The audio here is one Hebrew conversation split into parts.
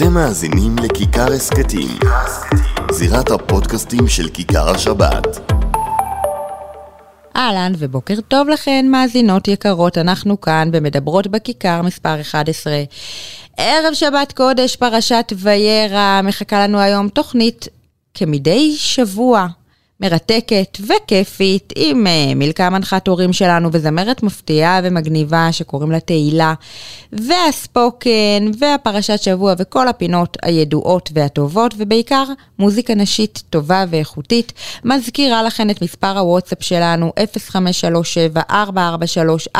אתם מאזינים לכיכר הסקטים, זירת הפודקאסטים של כיכר השבת. אהלן ובוקר טוב לכן, מאזינות יקרות, אנחנו כאן במדברות בכיכר מספר 11. ערב שבת קודש, פרשת וירא, מחכה לנו היום תוכנית כמדי שבוע. מרתקת וכיפית עם מלכה מנחת הורים שלנו וזמרת מפתיעה ומגניבה שקוראים לה תהילה והספוקן והפרשת שבוע וכל הפינות הידועות והטובות ובעיקר מוזיקה נשית טובה ואיכותית. מזכירה לכן את מספר הוואטסאפ שלנו 0537-443-443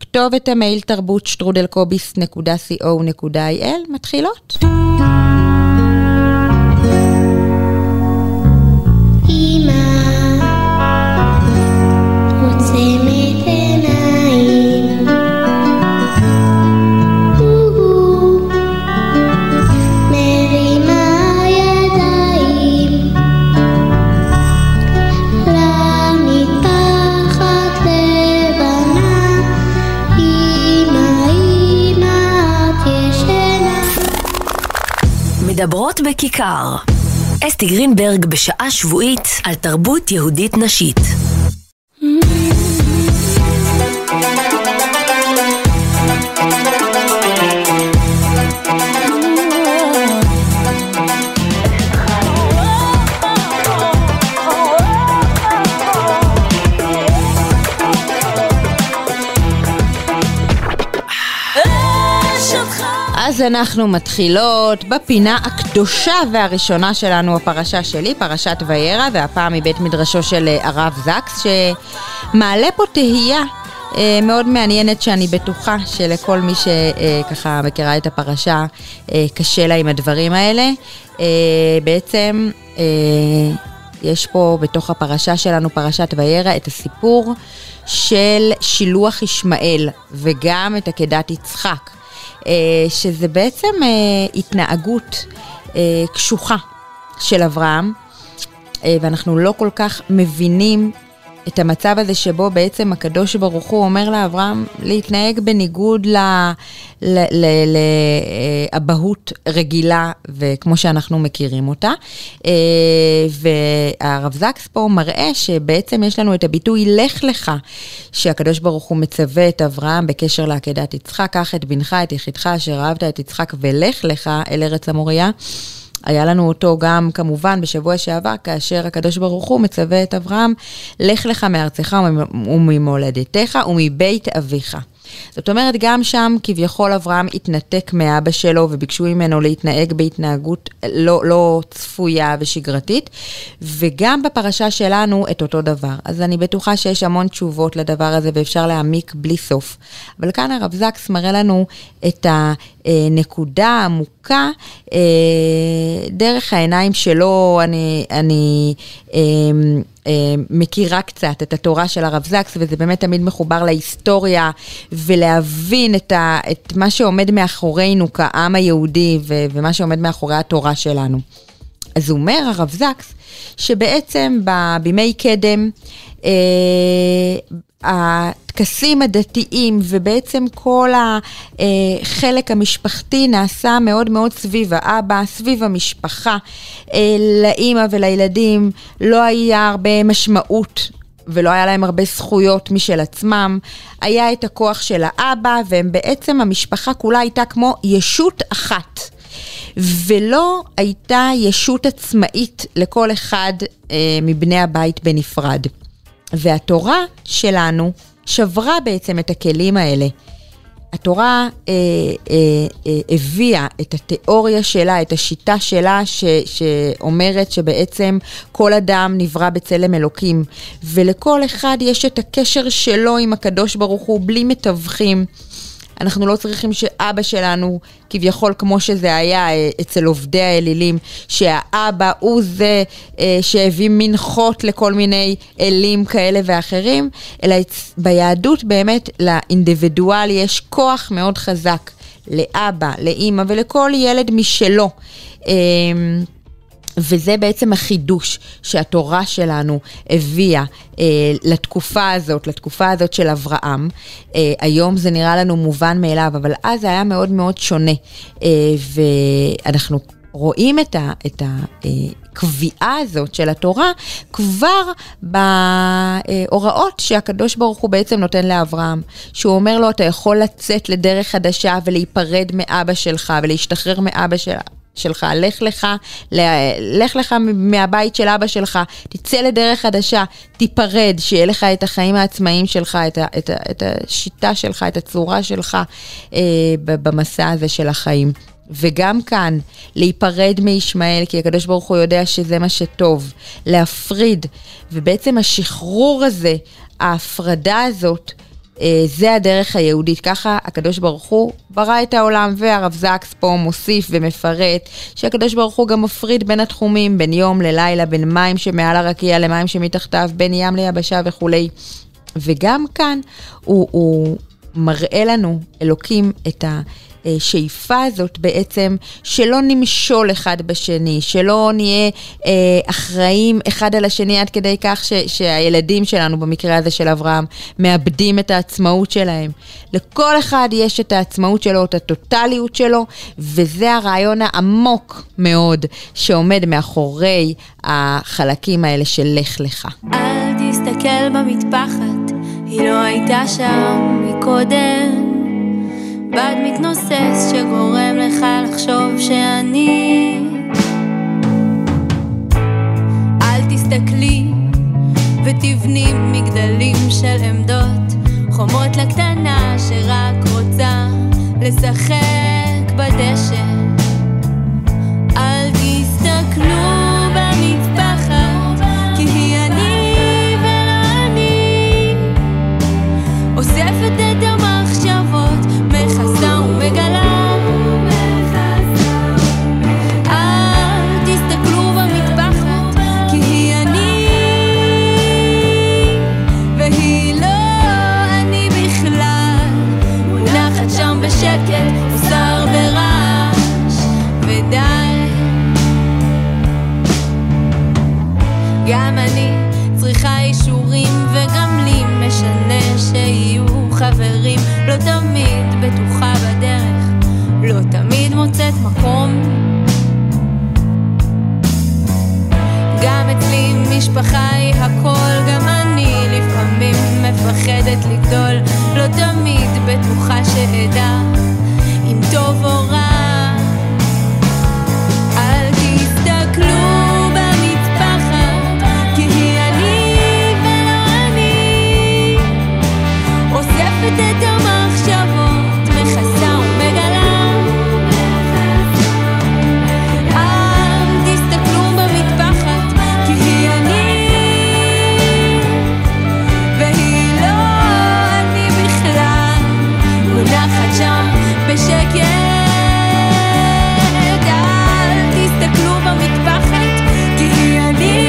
כתובת המייל תרבות strudelkobis.co.il. מתחילות מדברות בכיכר. אסתי גרינברג בשעה שבועית על תרבות יהודית נשית. אז אנחנו מתחילות בפינה הקדושה והראשונה שלנו, הפרשה שלי, פרשת וירא, והפעם מבית מדרשו של הרב זקס, שמעלה פה תהייה מאוד מעניינת שאני בטוחה שלכל מי שככה מכירה את הפרשה קשה לה עם הדברים האלה. בעצם יש פה בתוך הפרשה שלנו, פרשת וירא, את הסיפור של שילוח ישמעאל וגם את עקדת יצחק. שזה בעצם התנהגות קשוחה של אברהם, ואנחנו לא כל כך מבינים את המצב הזה שבו בעצם הקדוש ברוך הוא אומר לאברהם להתנהג בניגוד לאבהות רגילה וכמו שאנחנו מכירים אותה. והרב זקס פה מראה שבעצם יש לנו את הביטוי לך לך, שהקדוש ברוך הוא מצווה את אברהם בקשר לעקדת יצחק, קח את בנך את יחידך אשר אהבת את יצחק ולך לך אל ארץ המוריה. היה לנו אותו גם כמובן בשבוע שעבר, כאשר הקדוש ברוך הוא מצווה את אברהם, לך לך מארצך וממולדתך ומבית אביך. זאת אומרת, גם שם כביכול אברהם התנתק מאבא שלו, וביקשו ממנו להתנהג בהתנהגות לא צפויה ושגרתית, וגם בפרשה שלנו את אותו דבר. אז אני בטוחה שיש המון תשובות לדבר הזה, ואפשר להעמיק בלי סוף. אבל כאן הרב זקס מראה לנו את הנקודה העמוקה, דרך העיניים שלו. אני מכירה קצת את התורה של הרב זקס, וזה באמת תמיד מחובר להיסטוריה, ולהבין את מה שעומד מאחורינו כעם היהודי, ומה שעומד מאחורי התורה שלנו. אז אומר הרב זקס, שבעצם בימי קדם, הטקסים הדתיים, ובעצם כל החלק המשפחתי נעשה מאוד מאוד סביב האבא, סביב המשפחה, לאמא ולילדים, לא היה הרבה משמעות, ולא היה להם הרבה זכויות משל עצמם, היה את הכוח של האבא, והם בעצם המשפחה כולה הייתה כמו ישות אחת, ולא הייתה ישות עצמאית לכל אחד מבני הבית בנפרד. והתורה שלנו שברה בעצם את הכלים האלה. התורה הביאה את התיאוריה שלה, את השיטה שלה, שאומרת שבעצם כל אדם נברא בצלם אלוקים, ולכל אחד יש את הקשר שלו עם הקדוש ברוך הוא, בלי מתווכים. אנחנו לא צריכים שאבא שלנו, כביכול כמו שזה היה אצל עובדי האלילים, שהאבא הוא זה שהביא מנחות לכל מיני אלים כאלה ואחרים, אלא ביהדות באמת לאינדיבידואל יש כוח מאוד חזק, לאבא, לאמא ולכל ילד משלו. וזה בעצם החידוש שהתורה שלנו הביאה לתקופה הזאת של אברהם. היום זה נראה לנו מובן מאליו, אבל אז זה היה מאוד מאוד שונה. ואנחנו רואים את הקביעה הזאת של התורה כבר בהוראות שהקדוש ברוך הוא בעצם נותן לאברהם, שהוא אומר לו, אתה יכול לצאת לדרך חדשה ולהיפרד מאבא שלך ולהשתחרר מאבא שלך, לך לך מהבית של אבא שלך, תצא לדרך חדשה, תיפרד, שיהיה לך את החיים העצמאיים שלך, את השיטה שלך, את הצורה שלך במסע הזה של החיים. וגם כאן, להיפרד מישמעאל, כי הקדוש ברוך הוא יודע שזה מה שטוב, להפריד, ובעצם השחרור הזה, ההפרדה הזאת, זה הדרך היהודית. ככה הקדוש ברוך הוא ברא את העולם, והרב זקס פה מוסיף ומפרט שהקדוש ברוך הוא גם מפריד בין התחומים, בין יום ללילה, בין מים שמעל הרקיע למים שמתחתיו, בין ים ליבשה וכו'. וגם כאן הוא מראה לנו אלוקים את השאיפה הזאת בעצם, שלא נמשול אחד בשני, שלא נהיה אחראים אחד על השני עד כדי כך שהילדים שלנו, במקרה הזה של אברהם, מאבדים את העצמאות שלהם. לכל אחד יש את העצמאות שלו, את הטוטליות שלו, וזה הרעיון העמוק מאוד שעומד מאחורי החלקים האלה של לך לך. אל תסתכל במטפחת, היא לא הייתה שם מקודם, בד מתנוסס שגורם לך לחשוב שאני. אל תסתכלי ותבני מגדלים של עמדות, חומות לקטנה שרק רוצה לשחק בדשא. אל תסתכלו במטפחת, כי היא אני ולא אני, אוספת את המחשבות, חסה ומגלה. אל תסתכלו במטפחת, כי היא אני והיא לא אני בכלל, מונחת שם בשקט, בשר ורעש ודי. גם אני צריכה אישורים וגם לי משנה שיהיו חברים, לא תמיד בטוחה בדרך, לא תמיד מוצאת מקום. גם אצלי משפחה היא הכל, גם אני לפעמים מפחדת לגדול, לא תמיד בטוחה שאדע אם טוב או רע. אל תסתכלו את המחשבות, מחסה ומגלה. אל תסתכלו במטפחת, כי היא אני והיא לא אני בכלל, מונחת שם בשקט. אל תסתכלו במטפחת, כי היא אני.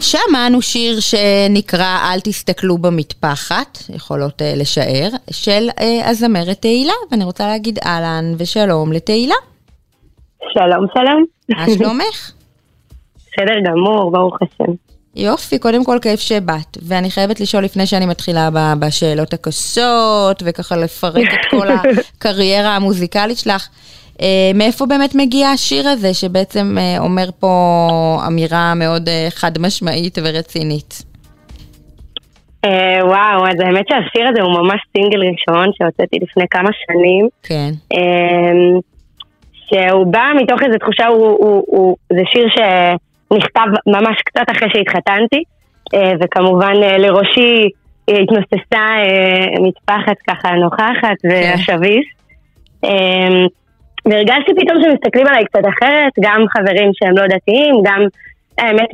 שמענו שיר שנקרא אל תסתכלו במטפחת, יכולות לשער, של הזמרת תהילה, ואני רוצה להגיד אהלן ושלום לתהילה. שלום, שלום. מה שלומך? בסדר גמור, ברוך השם. יופי, קודם כל כיף שבאת, ואני חייבת לשאול לפני שאני מתחילה בשאלות הקשות, וככה לפרק את כל הקריירה המוזיקלית שלך, מאיפה באמת מגיע השיר הזה, שבעצם אומר פה אמירה מאוד חד משמעית ורצינית? וואו, אז האמת שהשיר הזה הוא ממש סינגל ראשון שהוצאתי לפני כמה שנים. כן. שהוא בא מתוך איזו תחושה, זה שיר שנכתב ממש קצת אחרי שהתחתנתי, וכמובן לראשי התנוססה מטפחת ככה נוכחת והשביס. והרגשתי פתאום שמסתכלים עליי קצת אחרת, גם חברים שהם לא דתיים, גם האמת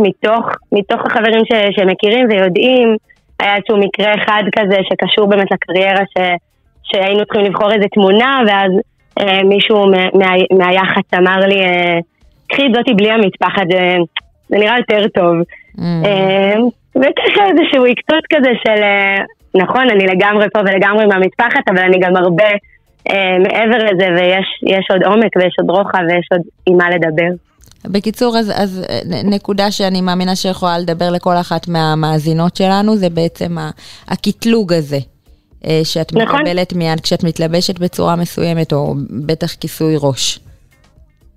מתוך החברים שמכירים ויודעים. היה איזשהו מקרה אחד כזה שקשור באמת לקריירה שהיינו צריכים לבחור איזה תמונה, ואז מישהו מהיחץ אמר לי, קחי זאתי בלי המטפחת, זה נראה יותר טוב. וככה איזשהו עקצות כזה של, נכון, אני לגמרי פה ולגמרי מהמטפחת, אבל אני גם הרבה מעבר לזה, ויש עוד עומק ויש עוד רוחב ויש עוד עם מה לדבר. בקיצור, אז נקודה שאני מאמינה שיכולה לדבר לכל אחת מהמאזינות שלנו, זה בעצם הקטלוג הזה, שאת מקבלת מיד כשאת מתלבשת בצורה מסוימת, או בטח כיסוי ראש.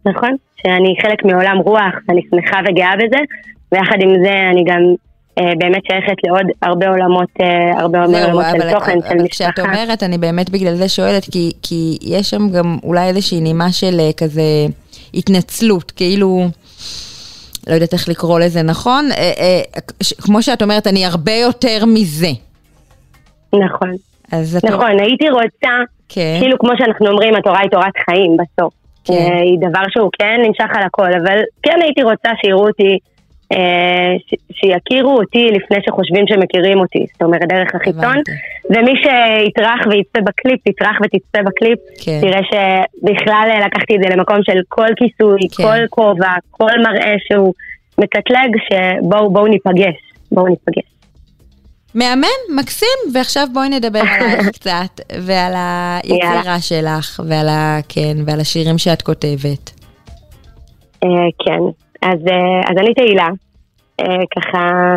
נכון, שאני חלק מעולם רוח, אני שמחה וגאה בזה, ויחד עם זה אני גם באמת שייכת לעוד הרבה עולמות, הרבה עולמות של תוכן, של משפחה. כשאת אומרת, אני באמת בגלל זה שואלת, כי יש שם גם אולי איזושהי נימה של כזה התנצלות, כאילו, לא יודעת איך לקרוא לזה נכון, כמו שאת אומרת, אני הרבה יותר מזה. נכון. נכון, הייתי רוצה, כאילו כמו שאנחנו אומרים, התורה היא תורת חיים בסוף. היא דבר שהוא כן נמשך על הכל, אבל כן הייתי רוצה שיראו אותי, שיכירו אותי לפני שחושבים שמכירים אותי, זאת אומרת דרך החיתון, ומי שיתרח ויצפה בקליפ, תתרח ותצפה בקליפ, תראה שבכלל לקחתי את זה למקום של כל כיסוי, כל כובע, כל מראה שהוא מקטלג, שבואו ניפגש, בואו ניפגש. מאמן, מקסים, ועכשיו בואי נדבר עליך קצת, ועל היצירה שלך, ועל השירים שאת כותבת. כן. אז אני תהילה, ככה,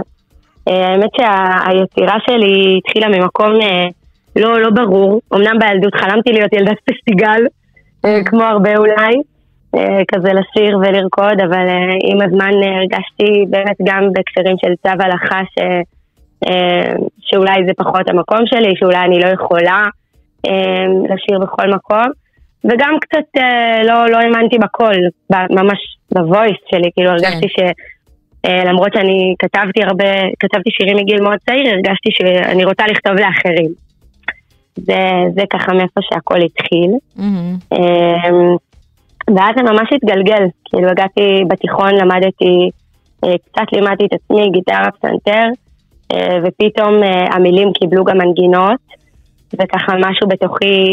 האמת שהיצירה שלי התחילה ממקום לא ברור, אמנם בילדות חלמתי להיות ילדת פסטיגל, כמו הרבה אולי, כזה לשיר ולרקוד, אבל עם הזמן הרגשתי באמת גם בקשרים של צו הלכה, שאולי זה פחות המקום שלי, שאולי אני לא יכולה לשיר בכל מקום, וגם קצת לא האמנתי בכל, ממש בוויס שלי, כאילו הרגשתי שלמרות שאני כתבתי שירים מגיל מאוד צעיר, הרגשתי שאני רוצה לכתוב לאחרים. זה ככה מאיפה שהכל התחיל. ואז זה ממש התגלגל, כאילו הגעתי בתיכון, לימדתי את עצמי גיטרה פסנתר, ופתאום המילים קיבלו גם מנגינות, וככה משהו בתוכי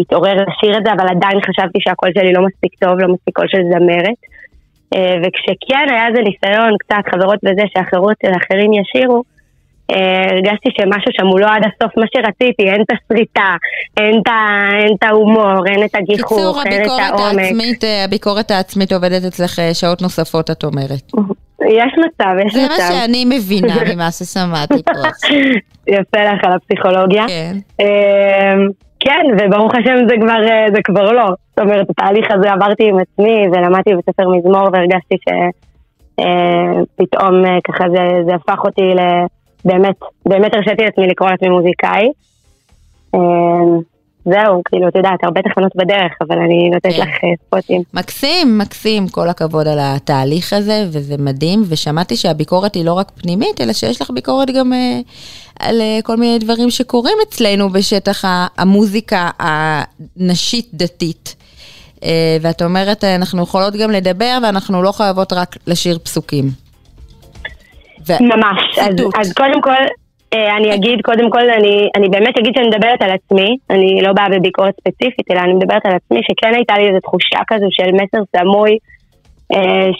התעורר לשיר את זה, אבל עדיין חשבתי שהקול שלי לא מספיק טוב, לא מספיק קול של זמרת. וכשכן היה זה ניסיון, קצת חברות בזה שאחרים ישירו, הרגשתי שמשהו שם הוא לא עד הסוף מה שרציתי, אין את הסריטה, אין את ההומור, אין את הגיחוך, אין את העומק. הביקורת העצמית עובדת אצלך שעות נוספות, את אומרת. יש מצב, יש מצב. זה מה שאני מבינה, ממה ששמעתי פה. יפה לך על הפסיכולוגיה. כן, וברוך השם זה כבר לא. זאת אומרת, התהליך הזה עברתי עם עצמי, ולמדתי בבית ספר מזמור, והרגשתי שפתאום ככה זה הפך אותי באמת הרשיתי לעצמי לקרוא לעצמי מוזיקאי. זהו, כאילו, אתה יודעת, הרבה תחנות בדרך, אבל אני נותנת לך ספוטים. מקסים, מקסים, כל הכבוד על התהליך הזה, וזה מדהים, ושמעתי שהביקורת היא לא רק פנימית, אלא שיש לך ביקורת גם על כל מיני דברים שקורים אצלנו בשטח המוזיקה הנשית דתית. ואת אומרת, אנחנו יכולות גם לדבר, ואנחנו לא חייבות רק לשיר פסוקים. ממש, אז קודם כל... אני באמת אגיד שאני מדברת על עצמי, אני לא באה בביקורת ספציפית, אלא אני מדברת על עצמי, שכן הייתה לי איזו תחושה כזו של מסר סמוי,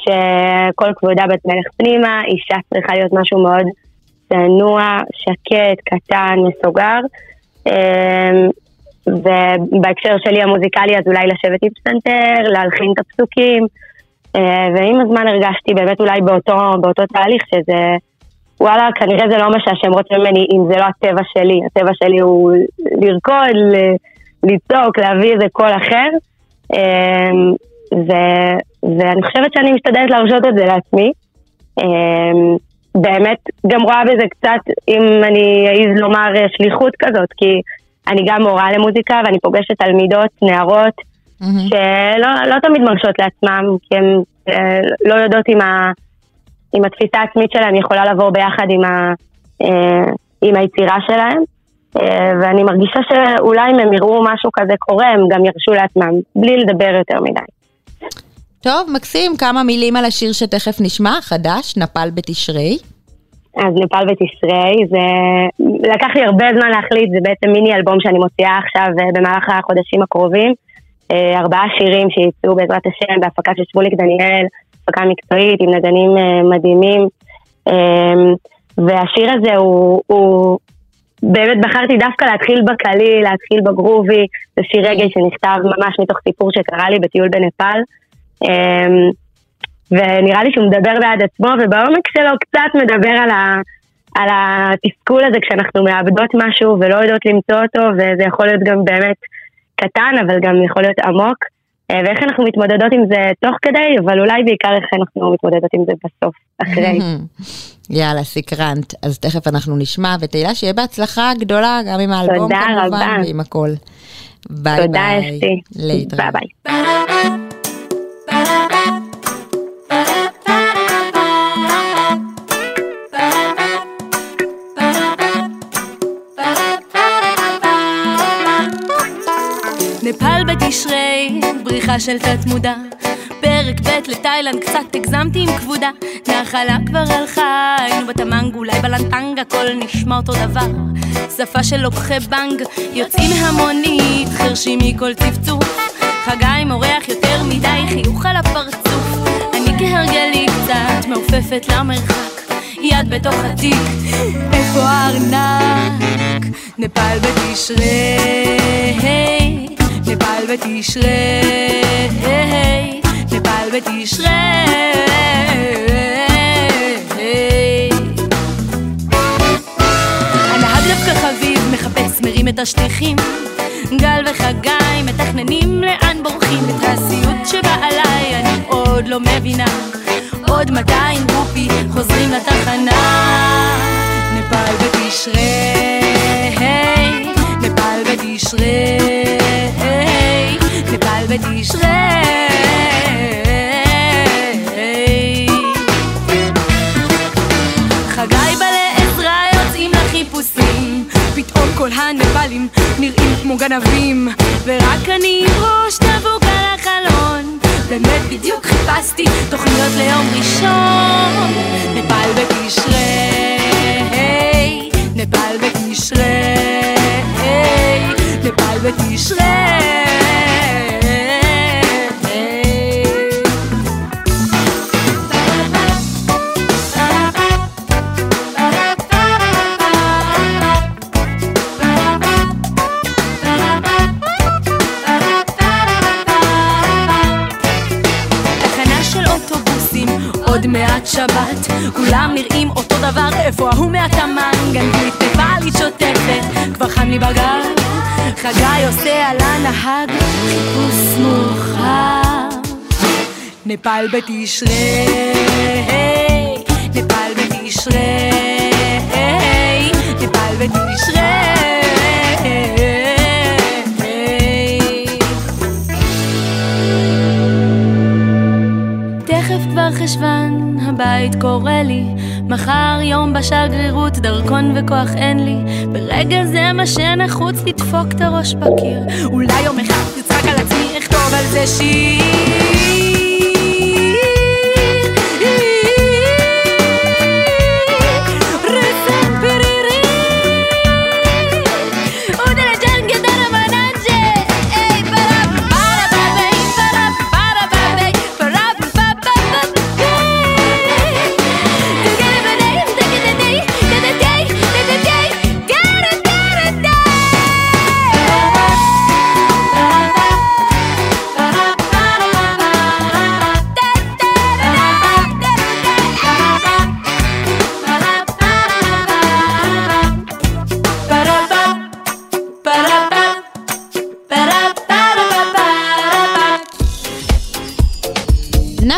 שכל כבודה בת מלך פנימה, אישה צריכה להיות משהו מאוד צנוע, שקט, קטן, מסוגר, ובהקשר שלי המוזיקלי, אז אולי לשבת עם פסנתר, להלחין את הפסוקים, ועם הזמן הרגשתי באמת אולי באותו תהליך שזה, וואלה, כנראה זה לא מה שהשם רוצה ממני, אם זה לא הטבע שלי. הטבע שלי הוא לרקוד, לצעוק, להביא איזה קול אחר. ואני חושבת שאני משתדלת להרשות את זה לעצמי. באמת, גם רואה בזה קצת, אם אני אעז לומר שליחות כזאת, כי אני גם מורה למוזיקה, ואני פוגשת תלמידות, נערות, שלא תמיד מרשות לעצמם, כי הן לא יודעות אם התפיסה העצמית שלהם יכולה לבוא ביחד עם היצירה שלהם, ואני מרגישה שאולי אם הם יראו משהו כזה קורה, הם גם ירשו לעצמם, בלי לדבר יותר מדי. טוב, מקסים, כמה מילים על השיר שתכף נשמע, חדש, נפל בתשרי. אז נפל בתשרי, זה לקח לי הרבה זמן להחליט, זה בעצם מיני אלבום שאני מוציאה עכשיו במהלך החודשים הקרובים, 4 שירים שיצאו בעזרת השם, בהפקה של שמוליק דניאל, הפקה מקצועית עם נגנים מדהימים, והשיר הזה הוא באמת בחרתי דווקא להתחיל בקלי, להתחיל בגרובי, זה שיר רגל שנכתב ממש מתוך סיפור שקרה לי בטיול בנפל, ונראה לי שהוא מדבר בעד עצמו, ובעומק שלו קצת מדבר על התסכול הזה כשאנחנו מאבדות משהו ולא יודעות למצוא אותו, וזה יכול להיות גם באמת קטן, אבל גם יכול להיות עמוק, ואיך אנחנו מתמודדות עם זה תוך כדי, אבל אולי בעיקר איך אנחנו מתמודדות עם זה בסוף, אחרי. יאללה, סקרנת, אז תכף אנחנו נשמע, ותהילה שיהיה בהצלחה גדולה, גם עם האלבום כמובן, ועם הכל. ביי ביי. להתראה. ביי ביי. נפל בתשרי, בריחה של תת מודע, פרק ב' לטיילנד, קצת הגזמתי עם כבודה, נחלה כבר הלכה, היינו בתמנג, אולי בלנטנג, הכל נשמע אותו דבר, שפה של לוקחי בנג, יוצאים המונית, חרשים מכל צפצוף, חגיים אורח יותר מדי, חיוך על הפרצוף, אני כהרגלי קצת, מעופפת למרחק, יד בתוך התיק, איפה הארנק, נפל בתשרי, נפל בתשרי, נפל בתשרי. הנהג דווקא חביב, מחפש, מרים את השטיחים, גל וחגי מתכננים לאן בורחים, את הסיוט שבא עליי אני עוד לא מבינה, עוד 200 גופי חוזרים לתחנה. נפל בתשרי, נפל בתשרי, נפל בתשרי. חגי בא לעזרה, יוצאים לחיפושים, פתאום כל הנפלים נראים כמו גנבים, ורק אני ראש דבוק על החלון, באמת בדיוק חיפשתי תוכניות ליום ראשון. נפל בתשרי, נפל בתשרי, נפל בתשרי. עוד מעט שבת, כולם נראים אותו דבר, איפה הוא מהתמנג, אנגלית נפלית שוטפת, כבר חם לי בגב, חגי עושה על הנהג חיפוש מורחב. נפל בתשרי, נפל בתשרי, נפל בתשרי. חשבן, הבית קורא לי, מחר יום בשגרירות, דרכון וכוח אין לי, ברגע זה מה שנחוץ לדפוק את הראש בקיר, אולי יום אחד תצחק על עצמי, אכתוב על זה שיר, רסם פרירי עוד על הג'ן גדר המנאנג'ה, איי פרב פרב פרב פרב פרב פרב פרב.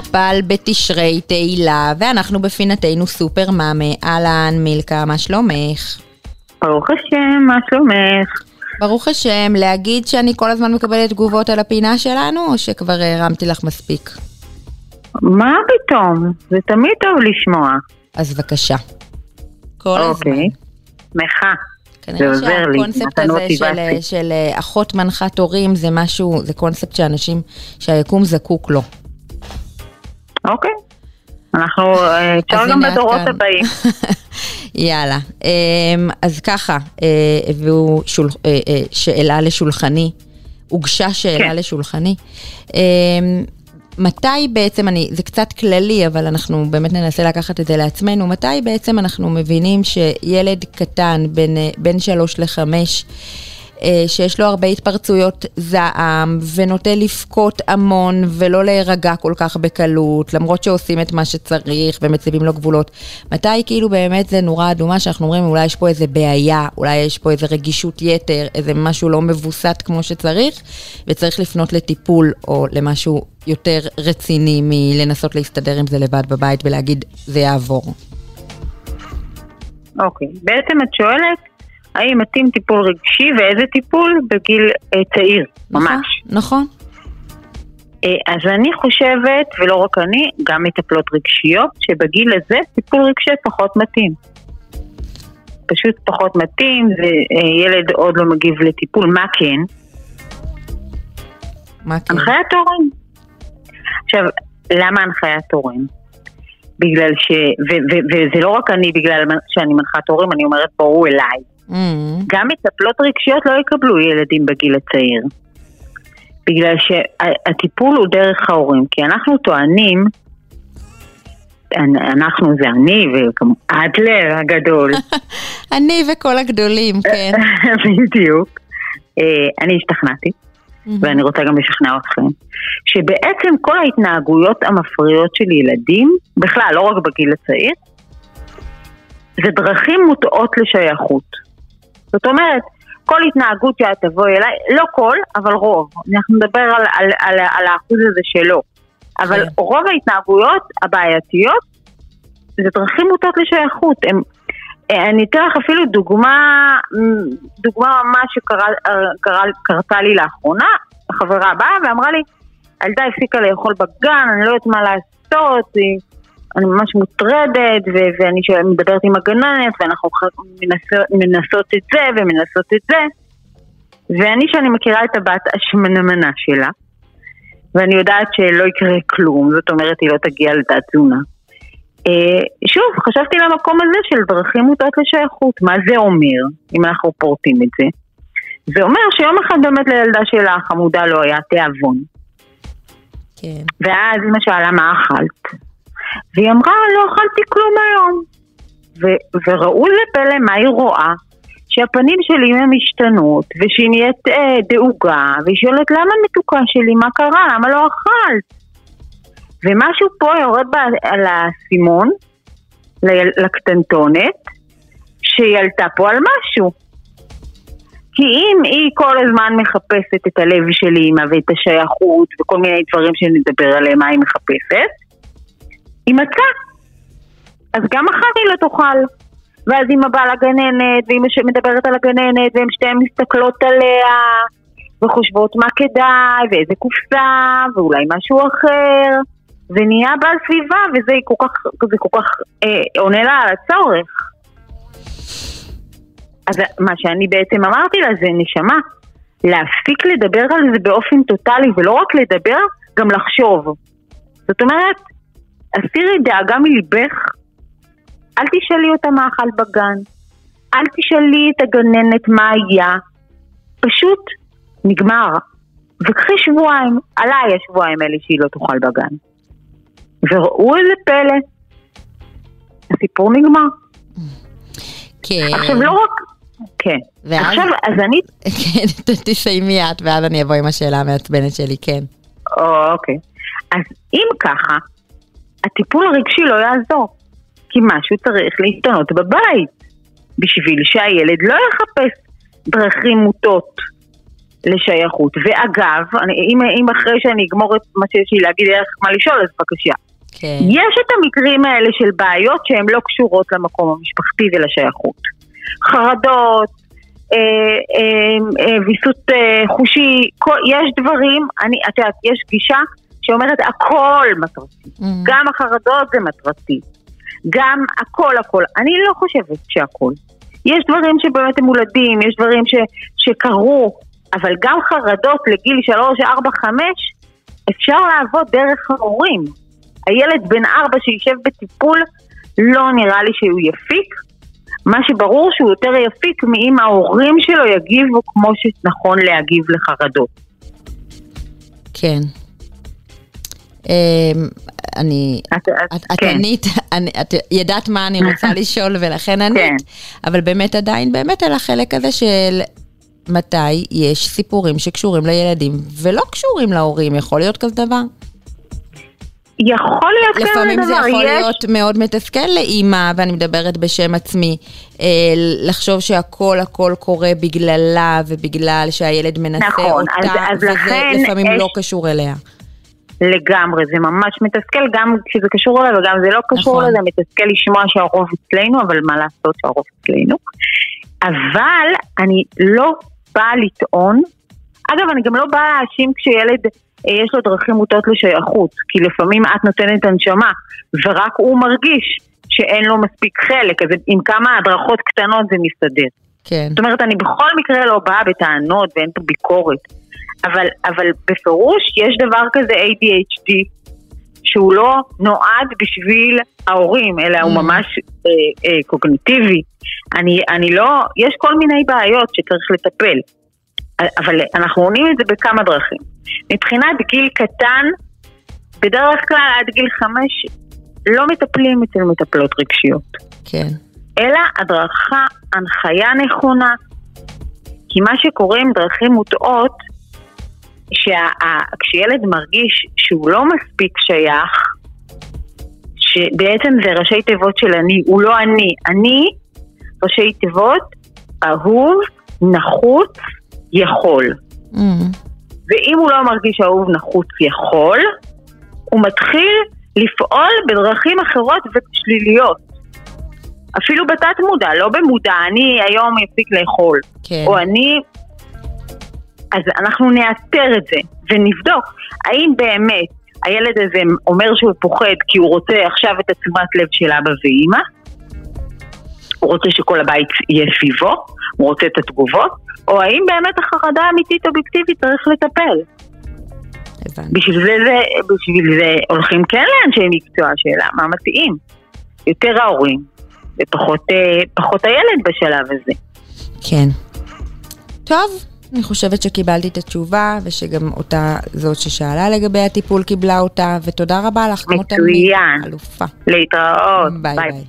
נפל בתשרי, תהילה, ואנחנו בפינתנו סופר מאמה. אלן, מילקה, מה שלומך? ברוך השם, מה שלומך? ברוך השם. להגיד שאני כל הזמן מקבלת תגובות על הפינה שלנו, או שכבר הרמתי לך מספיק? מה פתאום? זה תמיד טוב לשמוע. אז בבקשה. כל הזמן. אוקיי. מחה. כנראה שהקונספט הזה של אחות מנחת הורים זה משהו, זה קונספט שאנשים, שהיקום זקוק לו. אוקיי. אנחנו, אפשר גם בדורות הבאים. יאללה. אז ככה, הביאו שאלה לשולחני, הוגשה שאלה לשולחני. מתי בעצם, זה קצת כללי, אבל אנחנו באמת ננסה לקחת את זה לעצמנו, מתי בעצם אנחנו מבינים שילד קטן, בין 3 ל-5, שיש לו הרבה התפרצויות זעם, ונוטה לפקוט המון, ולא להירגע כל כך בקלות, למרות שעושים את מה שצריך, ומציבים לו גבולות, מתי כאילו באמת זה נורא אדומה, שאנחנו אומרים, אולי יש פה איזה בעיה, אולי יש פה איזה רגישות יתר, איזה משהו לא מבוסת כמו שצריך, וצריך לפנות לטיפול, או למשהו יותר רציני, מלנסות להסתדר עם זה לבד בבית, ולהגיד, זה יעבור. אוקיי, בעצם את שואלת, האם מתאים טיפול רגשי ואיזה טיפול בגיל צעיר, ממש. נכון. אז אני חושבת, ולא רק אני, גם מטפלות רגשיות, שבגיל הזה טיפול רגשי פחות מתאים. פשוט פחות מתאים, וילד עוד לא מגיב לטיפול, מה כן? מה כן? הנחיית הורים. עכשיו, למה הנחיית הורים? בגלל ש... וזה לא רק אני, בגלל שאני מנחת הורים, אני אומרת בואו אליי. גם מטפלות רגשיות לא יקבלו ילדים בגיל הצעיר, בגלל שהטיפול הוא דרך ההורים, כי אנחנו טוענים, אנחנו זה אני ואדלר הגדול, אני וכל הגדולים, כן בדיוק, אני השתכנעתי ואני רוצה גם לשכנע אתכם שבעצם כל ההתנהגויות המפריעות של ילדים בכלל, לא רק בגיל הצעיר, זה דרכים מוטעות לשייכות. זאת אומרת, כל התנהגות שאת תבואי אליי, לא כל, אבל רוב. אנחנו נדבר על האחוז הזה שלא. אבל רוב ההתנהגויות הבעייתיות, זה דרכים מוטעות לשייכות. אני אתן לך אפילו דוגמה ממש שקרתה לי לאחרונה, החברה באה ואמרה לי, הילדה הפסיקה לאכול בגן, אני לא יודעת מה לעשות, היא... אני ממש מוטרדת, ואני מדברת עם הגננת, ואנחנו מנסות את זה, ומנסות את זה. ואני שאני מכירה את הבת השמנמנה שלה, ואני יודעת שלא יקרה כלום, זאת אומרת, היא לא תגיע לדעת תזונה. שוב, חשבתי למקום הזה של דרכים מודעות לשייכות. מה זה אומר, אם אנחנו פורטים את זה? זה אומר שיום אחד באמת לילדה שלה החמודה לא היה תיאבון. כן. ואז אמא שאלה מה אכלת. והיא אמרה, לא אכלתי כלום היום. וראו לפלא מה היא רואה, שהפנים שלי הם משתנות, ושהיא נהיית דאוגה, והיא שואלת, למה מתוקה שלי? מה קרה? למה לא אכלת? ומשהו פה יורד על הסימון, לקטנטונת, שהיא עלתה פה על משהו. כי אם היא כל הזמן מחפשת את הלב של אימא, ואת השייכות, וכל מיני דברים שנדבר עליהם, מה היא מחפשת, היא מצאה, אז גם אחר היא לא תוכל, ואז היא מבאה לגננת, והיא מדברת על הגננת, והן שתיהן מסתכלות עליה, וחושבות מה כדאי, ואיזה קופסה, ואולי משהו אחר, ונהיה בעל סביבה, וזה כל כך עונה לה על הצורך. אז מה שאני בעצם אמרתי לה, זה נשמה, להפסיק לדבר על זה באופן טוטלי, ולא רק לדבר, גם לחשוב. זאת אומרת, אסירי דאגה מליבך, אל תשאלי אותה מה אכל בגן, אל תשאלי את הגננת מה היה, פשוט נגמר. וקחי שבועיים, עליי השבועיים האלה שהיא לא תאכל בגן. וראו איזה פלא, הסיפור נגמר. כן. עכשיו לא רק... כן. עכשיו, אז אני... כן, תסיימי את, ואז אני אבוא עם השאלה המעצבנת שלי, כן. אוקיי. אז אם ככה, הטיפול הרגשי לא יעזור, כי משהו צריך להשתנות בבית, בשביל שהילד לא יחפש דרכים מוטות לשייכות. ואגב, אם אחרי שאני אגמור את מה שיש לי להגיד איך מה לשאול, אז בבקשה. כן. יש את המקרים האלה של בעיות שהן לא קשורות למקום המשפחתי ולשייכות. חרדות, ויסות חושי, יש דברים, את יודעת, יש גישה, שאומרת הכל מטרתי, גם החרדות זה מטרתי, גם הכל. אני לא חושבת שהכל, יש דברים שבאמת הם מולדים, יש דברים שקרו, אבל גם חרדות לגיל 3, 4, 5 אפשר לעבוד דרך ההורים. הילד בן 4 שישב בטיפול, לא נראה לי שהוא יפיק, מה שברור שהוא יותר יפיק מאם ההורים שלו יגיבו כמו שנכון להגיב לחרדות. כן. את ידעת מה אני רוצה לשאול ולכן ענית, אבל באמת עדיין באמת על החלק הזה של מתי יש סיפורים שקשורים לילדים ולא קשורים להורים, יכול להיות כזה דבר? יכול להיות כזה דבר. לפעמים זה יכול להיות מאוד מתסכל לאמא, ואני מדברת בשם עצמי, לחשוב שהכל קורה בגללה ובגלל שהילד מנסה אותה, וזה לפעמים לא קשור אליה. לגמרי, זה ממש מתסכל, גם כשזה קשור אליו וגם זה לא קשור אליו, זה מתסכל לשמוע שהרוב אצלנו, אבל מה לעשות שהרוב אצלנו. אבל אני לא באה לטעון, אגב אני גם לא באה להאשים כשילד יש לו דרכים מוטות לשייכות, כי לפעמים את נותנת הנשמה ורק הוא מרגיש שאין לו מספיק חלק, אז עם כמה הדרכות קטנות זה מסתדר. כן. זאת אומרת, אני בכל מקרה לא באה בטענות ואין פה ביקורת, אבל בפירוש יש דבר כזה ADHD שהוא לא נועד בשביל ההורים, אלא הוא ממש קוגניטיבי. אני לא, יש כל מיני בעיות שצריך לטפל, אבל אנחנו עונים את זה בכמה דרכים. מבחינת גיל קטן, בדרך כלל עד גיל 5 לא מטפלים אצל מטפלות רגשיות. כן. אלא הדרכה, הנחיה נכונה, כי מה שקורה עם דרכים מוטעות, כשילד מרגיש שהוא לא מספיק שייך, שבעצם זה ראשי תיבות של אני, הוא לא אני, אני ראשי תיבות אהוב, נחוץ, יכול. ואם הוא לא מרגיש אהוב, נחוץ, יכול, הוא מתחיל לפעול בדרכים אחרות ושליליות, אפילו בתת מודע, לא במודע, אני היום אפסיק לאכול, או אני... אז אנחנו נאתר את זה ונבדוק האם באמת הילד הזה אומר שהוא פוחד כי הוא רוצה עכשיו את עצמת לב של אבא ואמא, הוא רוצה שכל הבית יהיה סביבו, הוא רוצה את התגובות, או האם באמת החרדה האמיתית אובייקטיבית צריך לטפל. בשביל זה הולכים כן לאנשי מקצוע, שאלה מה מתאים, יותר ההורים ופחות הילד בשלב הזה. כן. טוב, אני חושבת שקיבלתי את התשובה, ושגם אותה, זאת ששאלה לגבי הטיפול, קיבלה אותה, ותודה רבה לך, כמו תמיד. מצוין. אלופה. להתראות. ביי ביי.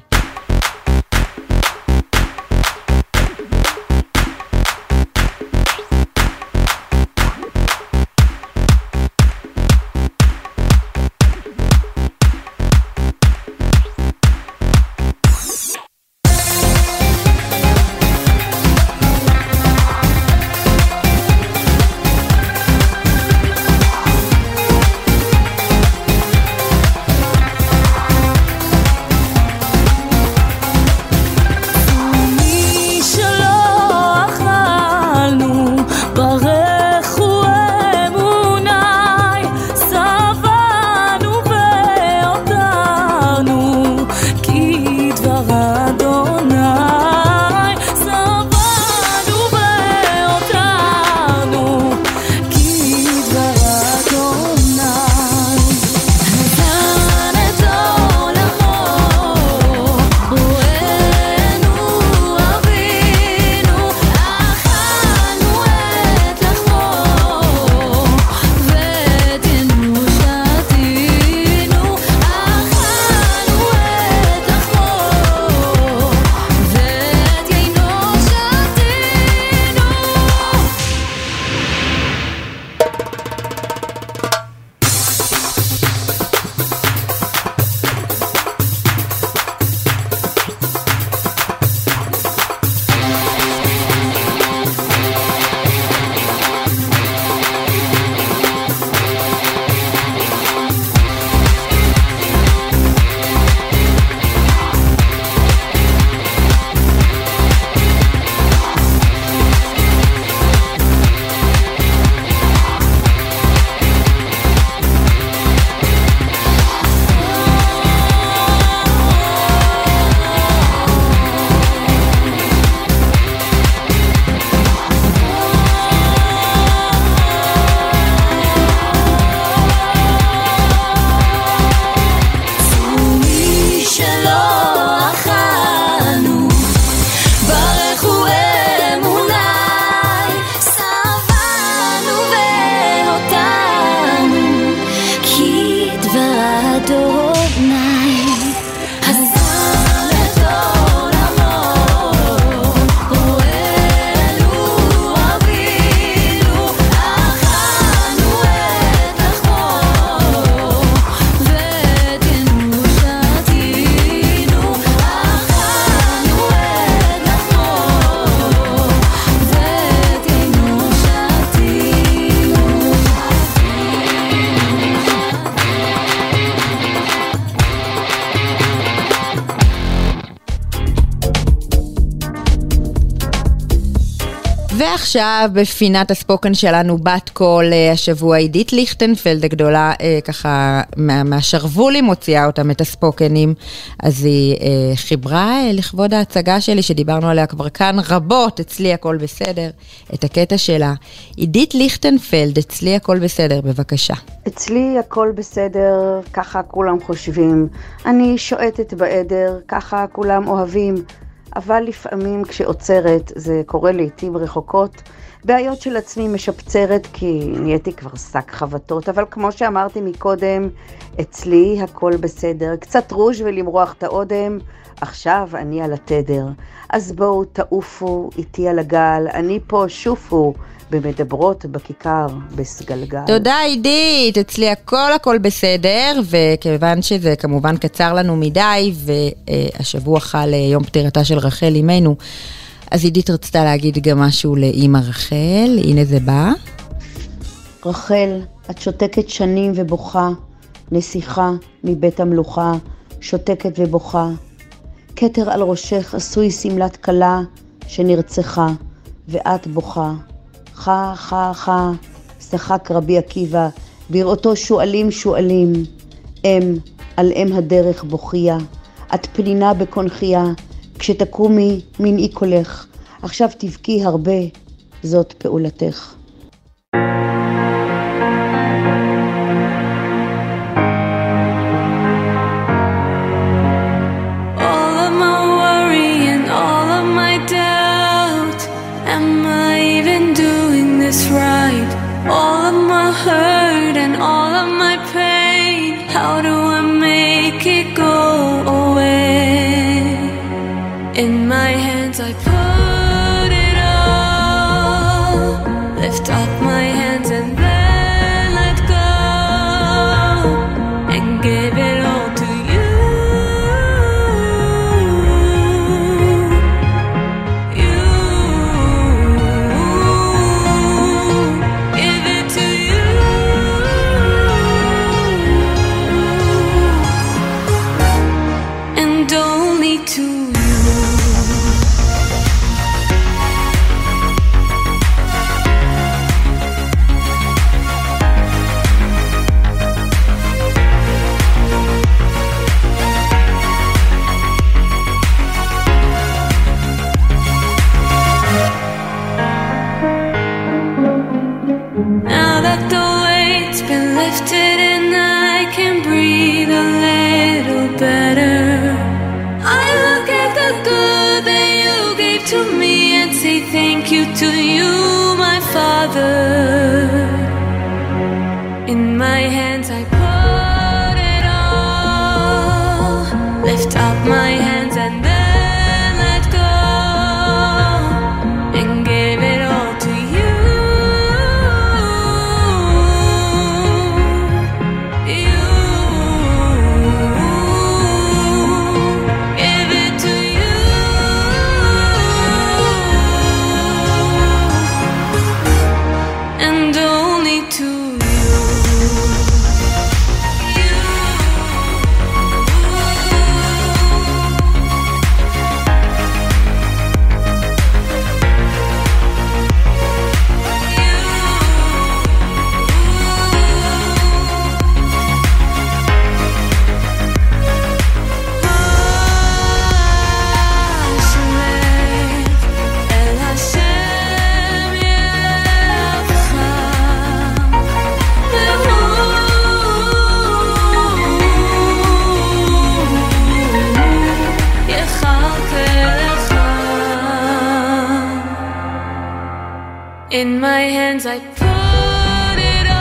ועד אורניים עכשיו בפינת הספוקן שלנו בת כל השבוע עידית ליכטנפלד הגדולה ככה מהשרבולים הוציאה אותם את הספוקנים, אז היא חיברה לכבוד ההצגה שלי שדיברנו עליה כבר כאן רבות, אצלי הכל בסדר, את הקטע שלה. עידית ליכטנפלד, אצלי הכל בסדר, בבקשה. אצלי הכל בסדר, ככה כולם חושבים, אני שועטת בעדר, ככה כולם אוהבים, אבל לפעמים כשעוצרת, זה קורה לעתים רחוקות, בעיות של עצמי משפצרת כי נהייתי כבר שק חבטות, אבל כמו שאמרתי מקודם, אצלי הכל בסדר, קצת רוז' ולמרוח את האודם, עכשיו אני על התדר. אז בואו תעופו איתי על הגל, אני פה שופו במדברות בכיכר בסגלגל. תודה עידית, אצלי הכל בסדר, וכיוון שזה כמובן קצר לנו מדי, והשבוע חל יום פטירתה של רחל אימנו, אז עידית רצתה להגיד גם משהו לאמא רחל, הנה זה בא. רחל, את שותקת שנים ובוכה, נסיכה מבית המלוכה, שותקת ובוכה. כתר על ראשך עשוי סמלת קלה שנרצחה, ואת בוכה. חה, חה, חה, שחק רבי עקיבא, בראותו שואלים שואלים. אם, על אם הדרך בוכיה, את פנינה בקונחייה, כשתקומי מנעי קולך, עכשיו תבכי הרבה, זאת פעולתך. I put it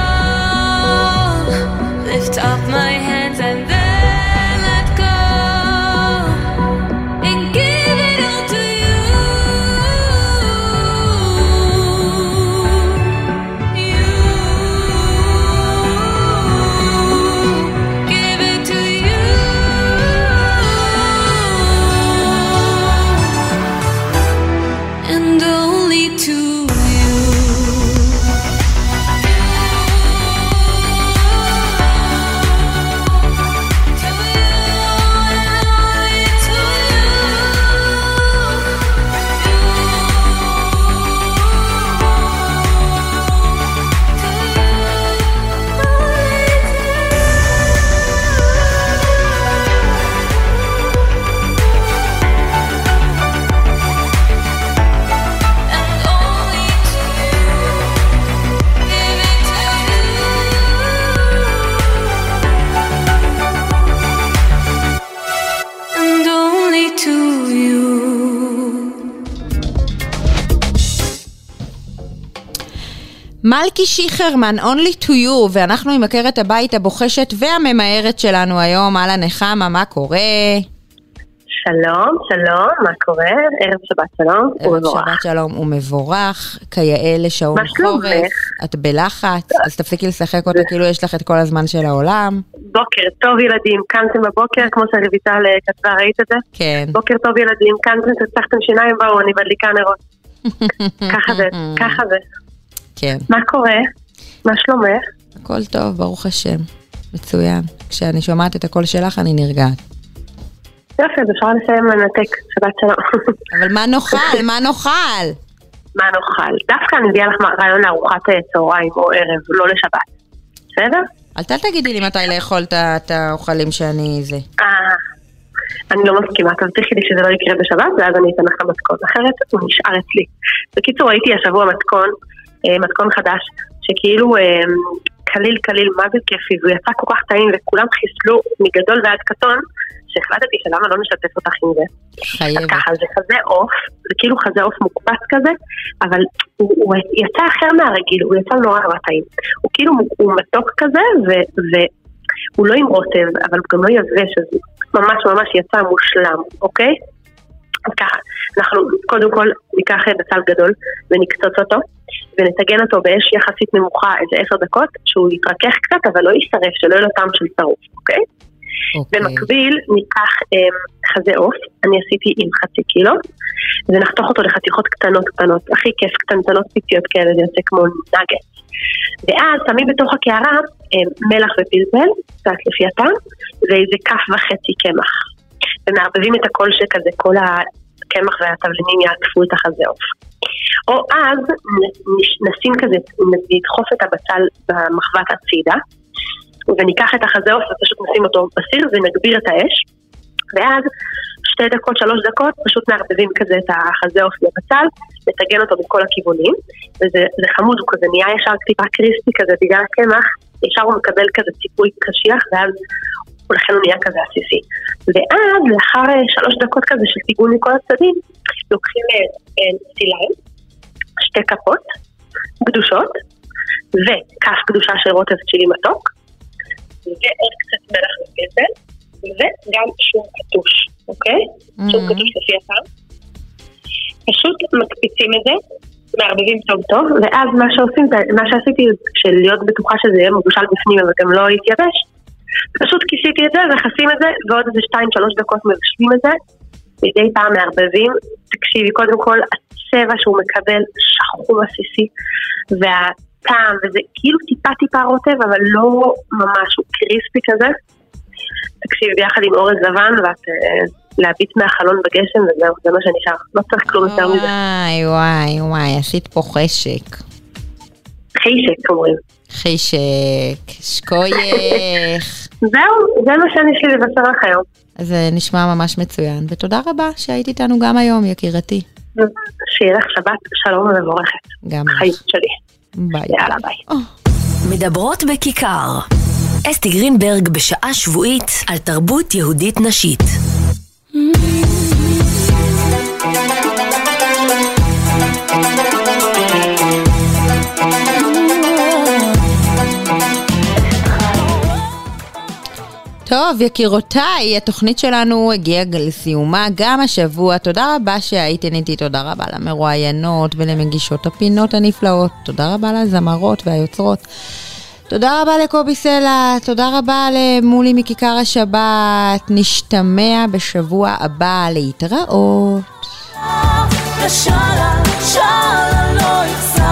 all, lift up my hands. מלכי שיחרמן, only to you, ואנחנו עם עקרת הבית הבוחשת והממהרת שלנו היום, אהלן נחמה, מה קורה? שלום, שלום, מה קורה? ערב שבת שלום, הוא מבורך. ערב שבת שלום, הוא מבורך, כיאה לשעון חורף, את בלחץ, אז תפסיקי לשחק אותה, כאילו יש לך את כל הזמן של העולם. בוקר טוב ילדים, קמתם בבוקר, כמו שרויטל כתבה, ראית את זה? כן. בוקר טוב ילדים, קמתם, תצחתם שיניים, באו, אני מדליקה נרות. ככה זה, ככה זה. כן. מה קורה? מה שלומך? הכל טוב, ברוך השם, מצוין. כשאני שומעת את הקול שלך, אני נרגעת. יופי, אז אפשר לסיים לנתק, שבת שלום. אבל מה נאכל? מה נאכל? מה נאכל? דווקא אני אגיע לך רעיון לארוחת צהריים או ערב, לא לשבת. בסדר? אל תגידי לי מתי לאכול את האוכלים שאני זה. אני לא מסכימה, תבטיחי לי שזה לא יקרה בשבת, ואז אני אתן לך מתכון אחרת, הוא נשאר אצלי. בקיצור, ראיתי השבוע מתכון חדש, שכאילו קליל, מה זה כיפי, והוא יצא כל כך טעים, וכולם חיסלו מגדול ועד קטון, שהחלטתי שלמה לא נשתף אותך עם זה. אז ככה, זה חזה אוף, זה כאילו חזה אוף מוקפץ כזה, אבל הוא יצא אחר מהרגיל, הוא יצא נורא רטעים. הוא כאילו מתוק כזה, והוא לא עם רוטב, אבל הוא גם לא יבש, אז ממש ממש יצא מושלם, אוקיי? אז ככה, אנחנו קודם כל ניקח בצל גדול ונקצוץ אותו, ונתגן אותו באש יחסית נמוכה איזה 10 דקות, שהוא יתרכך קצת, אבל לא יישרף, שלא יהיה לו טעם של שרוף, אוקיי? במקביל ניקח חזה עוף, אני עשיתי עם 0.5 קילו, ונחתוך אותו לחתיכות קטנות, הכי כיף, קטנטנות פיציות כאלה, זה יוצא כמו נגט. ואז שמים בתוך הקערה מלח ופלפל, קצת לפי הטעם, ואיזה 1.5 כף קמח. ומערבבים את הכל שכזה, כל הקמח והתבלינים יעטפו את החזה עוף. או אז נשים כזה, נדחוף את הבצל במחבת הצידה, וניקח את החזה אוף ופשוט נשים אותו בסיר ונגביר את האש, ואז 2-3 דקות פשוט נערבבים כזה את החזה אוף לבצל, נתגן אותו בכל הכיוונים, וזה חמוד, הוא כזה נהיה ישר טיפה קריספי כזה בגלל הקמח, ישר הוא מקבל כזה ציפוי קשיח, ואז ולכן הוא נהיה כזה עסיסי. ואז לאחר 3 דקות כזה של טיגון מכל הצדדים, לוקחים סיליים, 2 כפות קדושות, וכף קדושה של רוטב צ'ילי מתוק, ועוד קצת מלח ופלפל, וגם שום קטוש, אוקיי? שום קטוש לפי הפעם. פשוט מקפיצים את זה, מערבבים טוב טוב, ואז מה שעשיתי של להיות בטוחה שזה יהיה מבושל בפנים, אבל גם לא יתייבש, פשוט כיסיתי את זה וחסים את זה, ועוד איזה 2-3 דקות מבשלים את זה, מדי פעם מערבבים. תקשיבי, קודם כל, הצבע שהוא מקבל שחום עסיסי, טעם, וזה כאילו טיפה רוטב, אבל לא ממש, הוא קריספי כזה. תקשיב, ביחד עם אורז לבן, ואת להביט מהחלון בגשם, וזהו, זה מה שנשאר. לא צריך כלום יותר מזה. וואי, עשית פה חשק. חשק, אומרים. חשק, שקוייך. זהו, זה מה שאני שלי לבשרך היום. זה נשמע ממש מצוין, ותודה רבה שהיית איתנו גם היום, יקירתי. שיהיה לך שבת, שלום ומבורכת. גם לך. חיים שלי. ביי. יאללה ביי. מדברות בכיכר. אסתי גרינברג בשעה שבועית על תרבות יהודית נשית. טוב, יקירותיי, התוכנית שלנו הגיעה לסיומה גם השבוע. תודה רבה שהייתן איתי, תודה רבה למרואיינות ולמגישות הפינות הנפלאות, תודה רבה לזמרות והיוצרות, תודה רבה לקובי סלע, תודה רבה למולי מכיכר השבת. נשתמע בשבוע הבא, להתראות. ושאלה, שאלה לא יצא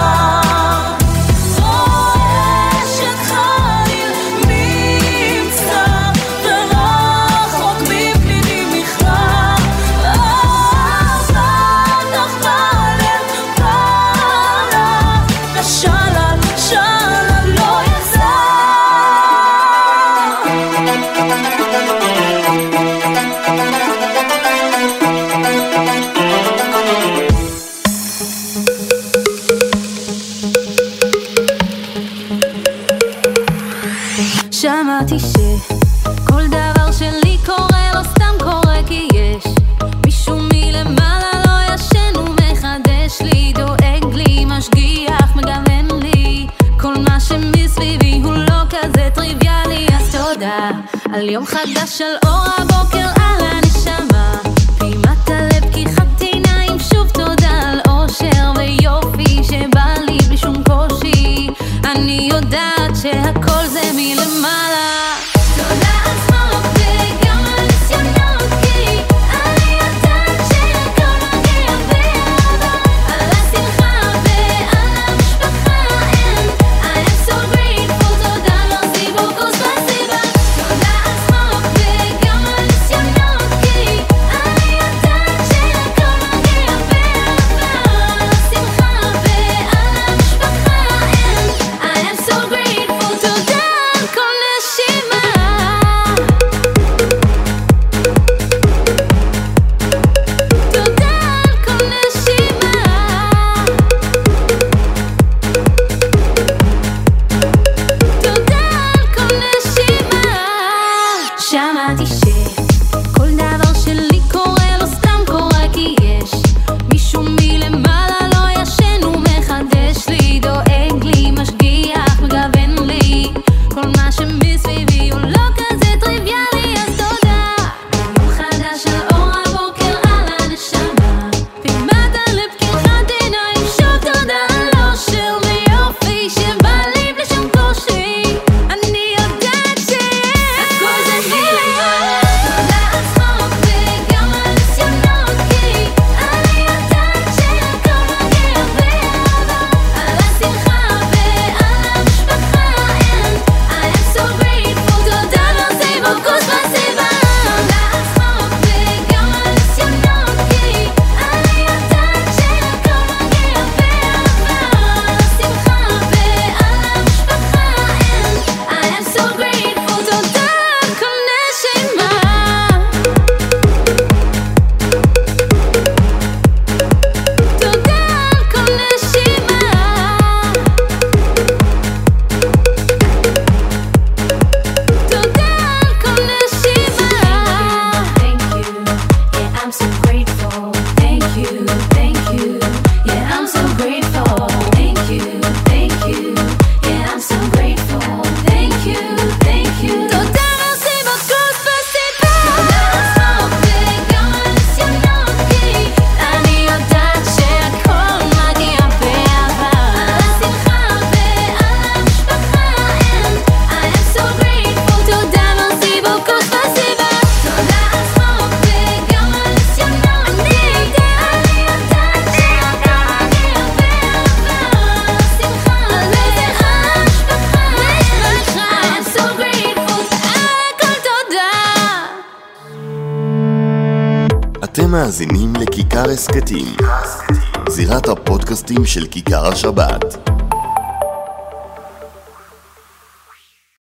Lead or egg, leave, must give, me give me. על יום חדש של אור הבוקר על הנשמה, פעימת הלב, פקיחת עיניים, שוב תודה על אושר ויופי שבא לי בלי שום קושי, אני יודעת שהכל זה מלמעלה. תודה על שמלות וגם על ניסיונות, כי אני יודעת שהכל נוגע באהבה, על השמחה ועל המשפחה, and I am so grateful. תודה לא סיבור כוס לסיבה. תודה על שמלות וגם על ניסיונות, כי אני יודעת שהכל נוגע באהבה, על השמחה ועל המשפחה, and I am so grateful. תודה על כל נשימה, תודה על כל נשימה, תודה על כל נשימה. שמעתי שכל דבר שלי קורה לא סתם קורה, כי יש מישהו מלמעלה לא ישן ומחדש לי, דואג לי, משגיח, מגוון לי, כל מה שמסביבי הוא לא כזה טריוויאלי. אז תודה על יום חדש של אור הבוקר על הנשמה, פעימת הלב, פקיחת עיניים, שוב תודה על אושר ויופי שבא לי בלי שום קושי, אני יודעת שהכל זה מלמעלה. תודה על שמלות וגם על ניסיונות, כי אני יודעת שהכל נוגע באהבה, על השמחה ועל המשפחה, and I am so grateful. תודה לא סיבה כוס לסיבה. תודה על שמלות וגם על ניסיונות, כי אני יודעת שהכל נוגע באהבה, על השמחה ועל המשפחה, and I am so grateful. תודה על כל נשימה, תודה על כל נשימה, תודה על כל נשימה. Thank you, yeah, I'm so grateful. Thank you, yeah, I'm so grateful. Thank you, yeah, I'm so grateful. Thank you. תודה על סיבות כוס וסיבה. תודה על שמלות וגם על ניסיונות, כי אני יודעת שהכל מגיע באהבה, על השמחה ועל המשפחה, and I am so grateful. תודה על סיבות כוס וסיבה. תודה על שמלות וגם על ניסיונות, כי אני יודעת שהכל מגיע באהבה, על השמחה ועל המשפחה, and I am so grateful. הכל תודה. אתם מאזינים לכיכר הסקטים, זירת הפודקאסטים של כיכר השבת.